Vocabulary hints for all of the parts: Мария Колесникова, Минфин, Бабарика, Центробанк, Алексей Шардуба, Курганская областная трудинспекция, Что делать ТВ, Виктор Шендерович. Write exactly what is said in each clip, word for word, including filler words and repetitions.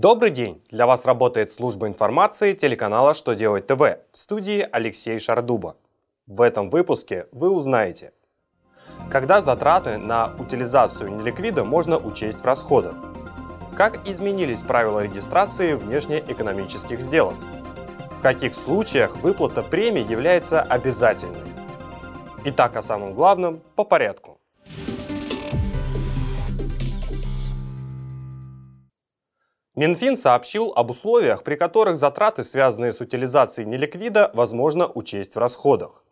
Добрый день! Для вас работает служба информации телеканала «Что делать ТВ», в студии Алексей Шардуба. В этом выпуске вы узнаете, когда затраты на утилизацию неликвида можно учесть в расходах, как изменились правила регистрации внешнеэкономических сделок, в каких случаях выплата премий является обязательной. Итак, о самом главном по порядку. Минфин сообщил об условиях, при которых затраты, связанные с утилизацией неликвида, возможно учесть в расходах.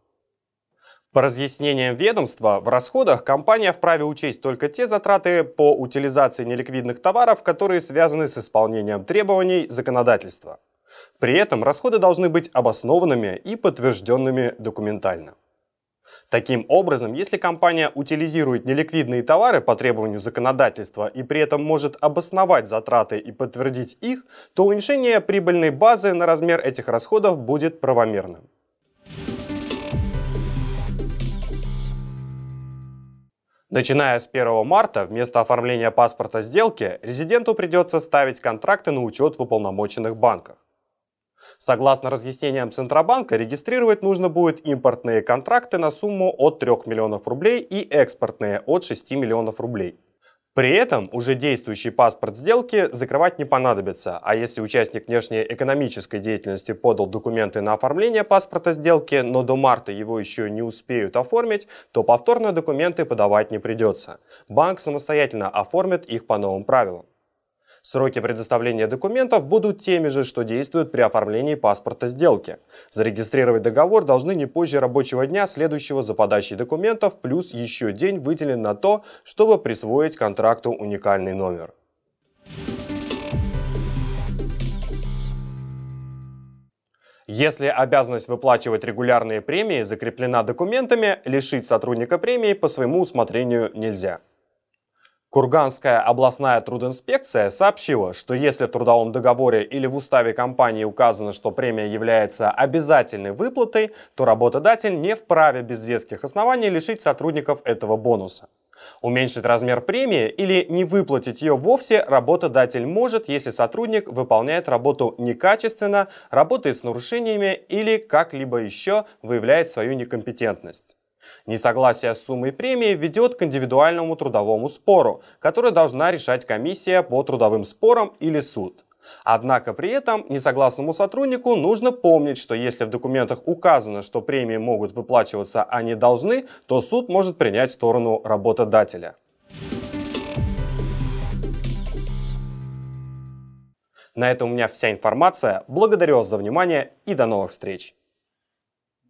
По разъяснениям ведомства, в расходах компания вправе учесть только те затраты по утилизации неликвидных товаров, которые связаны с исполнением требований законодательства. При этом расходы должны быть обоснованными и подтвержденными документально. Таким образом, если компания утилизирует неликвидные товары по требованию законодательства и при этом может обосновать затраты и подтвердить их, то уменьшение прибыльной базы на размер этих расходов будет правомерным. Начиная с первого марта, вместо оформления паспорта сделки, резиденту придется ставить контракты на учет в уполномоченных банках. Согласно разъяснениям Центробанка, регистрировать нужно будет импортные контракты на сумму от трёх миллионов рублей и экспортные от шести миллионов рублей. При этом уже действующий паспорт сделки закрывать не понадобится, а если участник внешнеэкономической деятельности подал документы на оформление паспорта сделки, но до марта его еще не успеют оформить, то повторно документы подавать не придется. Банк самостоятельно оформит их по новым правилам. Сроки предоставления документов будут теми же, что действуют при оформлении паспорта сделки. Зарегистрировать договор должны не позже рабочего дня, следующего за подачей документов, плюс еще день выделен на то, чтобы присвоить контракту уникальный номер. Если обязанность выплачивать регулярные премии закреплена документами, лишить сотрудника премии по своему усмотрению нельзя. Курганская областная трудинспекция сообщила, что если в трудовом договоре или в уставе компании указано, что премия является обязательной выплатой, то работодатель не вправе без веских оснований лишить сотрудников этого бонуса. Уменьшить размер премии или не выплатить ее вовсе работодатель может, если сотрудник выполняет работу некачественно, работает с нарушениями или как-либо еще выявляет свою некомпетентность. Несогласие с суммой премии ведет к индивидуальному трудовому спору, который должна решать комиссия по трудовым спорам или суд. Однако при этом несогласному сотруднику нужно помнить, что если в документах указано, что премии могут выплачиваться, а не должны, то суд может принять сторону работодателя. На этом у меня вся информация. Благодарю вас за внимание и до новых встреч!